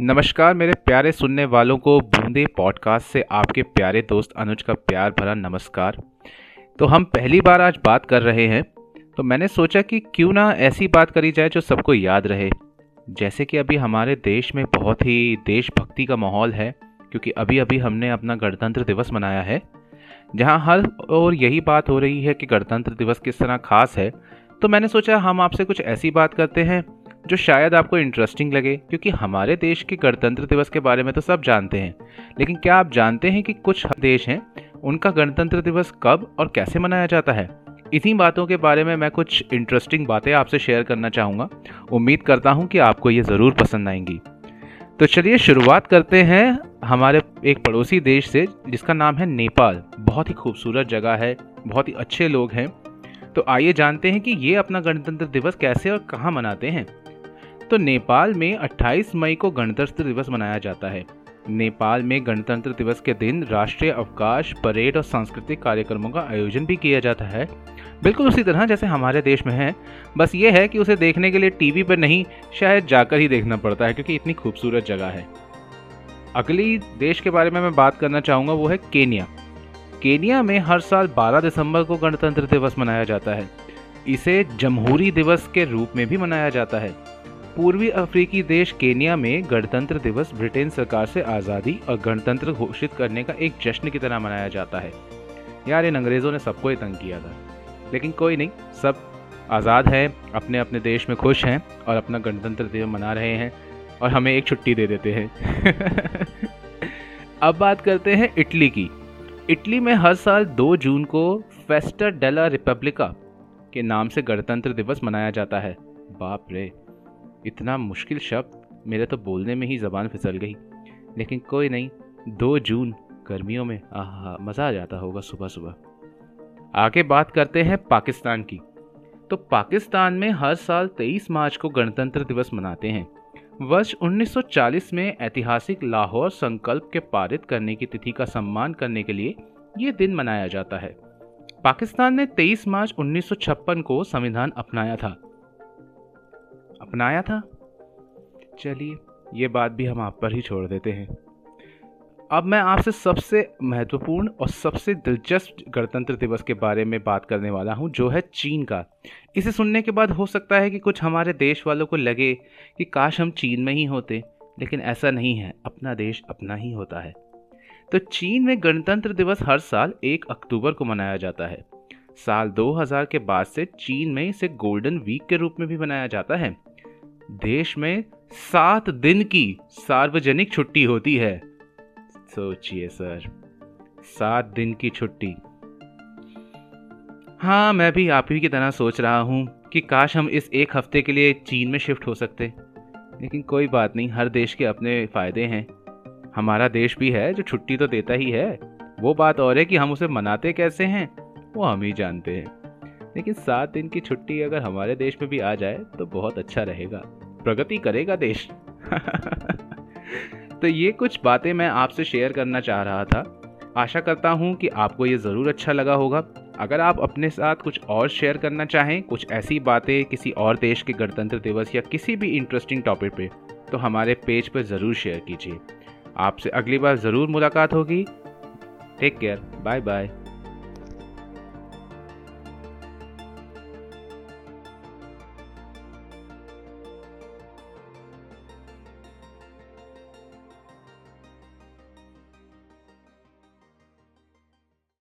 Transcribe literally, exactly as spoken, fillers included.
नमस्कार मेरे प्यारे सुनने वालों को, बूंदी पॉडकास्ट से आपके प्यारे दोस्त अनुज का प्यार भरा नमस्कार। तो हम पहली बार आज बात कर रहे हैं, तो मैंने सोचा कि क्यों ना ऐसी बात करी जाए जो सबको याद रहे। जैसे कि अभी हमारे देश में बहुत ही देशभक्ति का माहौल है, क्योंकि अभी अभी हमने अपना गणतंत्र दिवस मनाया है, जहां हर और यही बात हो रही है कि गणतंत्र दिवस किस तरह खास है। तो मैंने सोचा हम आपसे कुछ ऐसी बात करते हैं जो शायद आपको इंटरेस्टिंग लगे, क्योंकि हमारे देश के गणतंत्र दिवस के बारे में तो सब जानते हैं, लेकिन क्या आप जानते हैं कि कुछ देश हैं उनका गणतंत्र दिवस कब और कैसे मनाया जाता है। इसी बातों के बारे में मैं कुछ इंटरेस्टिंग बातें आपसे शेयर करना चाहूँगा। उम्मीद करता हूँ कि आपको ये ज़रूर पसंद आएंगी। तो चलिए शुरुआत करते हैं हमारे एक पड़ोसी देश से, जिसका नाम है नेपाल। बहुत ही खूबसूरत जगह है, बहुत ही अच्छे लोग हैं। तो आइए जानते हैं कि ये अपना गणतंत्र दिवस कैसे और कहाँ मनाते हैं। तो नेपाल में अट्ठाईस मई को गणतंत्र दिवस मनाया जाता है। नेपाल में गणतंत्र दिवस के दिन राष्ट्रीय अवकाश, परेड और सांस्कृतिक कार्यक्रमों का आयोजन भी किया जाता है, बिल्कुल उसी तरह जैसे हमारे देश में है। बस ये है कि उसे देखने के लिए टीवी पर नहीं, शायद जाकर ही देखना पड़ता है, क्योंकि इतनी खूबसूरत जगह है। अगली देश के बारे में मैं बात करना चाहूँगा, वो है केनिया। केनिया में हर साल बारह दिसंबर को गणतंत्र दिवस मनाया जाता है। इसे जमहूरी दिवस के रूप में भी मनाया जाता है। पूर्वी अफ्रीकी देश केनिया में गणतंत्र दिवस ब्रिटेन सरकार से आज़ादी और गणतंत्र घोषित करने का एक जश्न की तरह मनाया जाता है। यार, इन अंग्रेज़ों ने सबको ही तंग किया था, लेकिन कोई नहीं, सब आज़ाद हैं, अपने अपने देश में खुश हैं और अपना गणतंत्र दिवस मना रहे हैं और हमें एक छुट्टी दे देते हैं। अब बात करते हैं इटली की। इटली में हर साल दो जून को फेस्टा डेला रिपब्लिका के नाम से गणतंत्र दिवस मनाया जाता है। बाप रे, इतना मुश्किल शब्द, मेरे तो बोलने में ही ज़बान फिसल गई, लेकिन कोई नहीं। दो जून गर्मियों में, आहा, मज़ा आ जाता होगा सुबह सुबह। आगे बात करते हैं पाकिस्तान की। तो पाकिस्तान में हर साल तेईस मार्च को गणतंत्र दिवस मनाते हैं। वर्ष उन्नीस सौ चालीस में ऐतिहासिक लाहौर संकल्प के पारित करने की तिथि का सम्मान करने के लिए ये दिन मनाया जाता है। पाकिस्तान ने तेईस मार्च उन्नीस सौ छप्पन को संविधान अपनाया था अपनाया था चलिए, ये बात भी हम आप पर ही छोड़ देते हैं। अब मैं आपसे सबसे महत्वपूर्ण और सबसे दिलचस्प गणतंत्र दिवस के बारे में बात करने वाला हूँ, जो है चीन का। इसे सुनने के बाद हो सकता है कि कुछ हमारे देश वालों को लगे कि काश हम चीन में ही होते, लेकिन ऐसा नहीं है, अपना देश अपना ही होता है। तो चीन में गणतंत्र दिवस हर साल एक अक्टूबर को मनाया जाता है। साल दो हज़ार के बाद से चीन में इसे गोल्डन वीक के रूप में भी मनाया जाता है। देश में सात दिन की सार्वजनिक छुट्टी होती है। सोचिए सर, सात दिन की छुट्टी। हाँ, मैं भी आप ही की तरह सोच रहा हूँ कि काश हम इस एक हफ्ते के लिए चीन में शिफ्ट हो सकते, लेकिन कोई बात नहीं, हर देश के अपने फ़ायदे हैं। हमारा देश भी है जो छुट्टी तो देता ही है, वो बात और है कि हम उसे मनाते कैसे हैं वो हम ही जानते हैं। लेकिन सात दिन की छुट्टी अगर हमारे देश में भी आ जाए तो बहुत अच्छा रहेगा, प्रगति करेगा देश। तो ये कुछ बातें मैं आपसे शेयर करना चाह रहा था। आशा करता हूँ कि आपको ये ज़रूर अच्छा लगा होगा। अगर आप अपने साथ कुछ और शेयर करना चाहें, कुछ ऐसी बातें किसी और देश के गणतंत्र दिवस या किसी भी इंटरेस्टिंग टॉपिक पे, तो हमारे पेज पर ज़रूर शेयर कीजिए। आपसे अगली बार ज़रूर मुलाकात होगी। Take care, bye bye.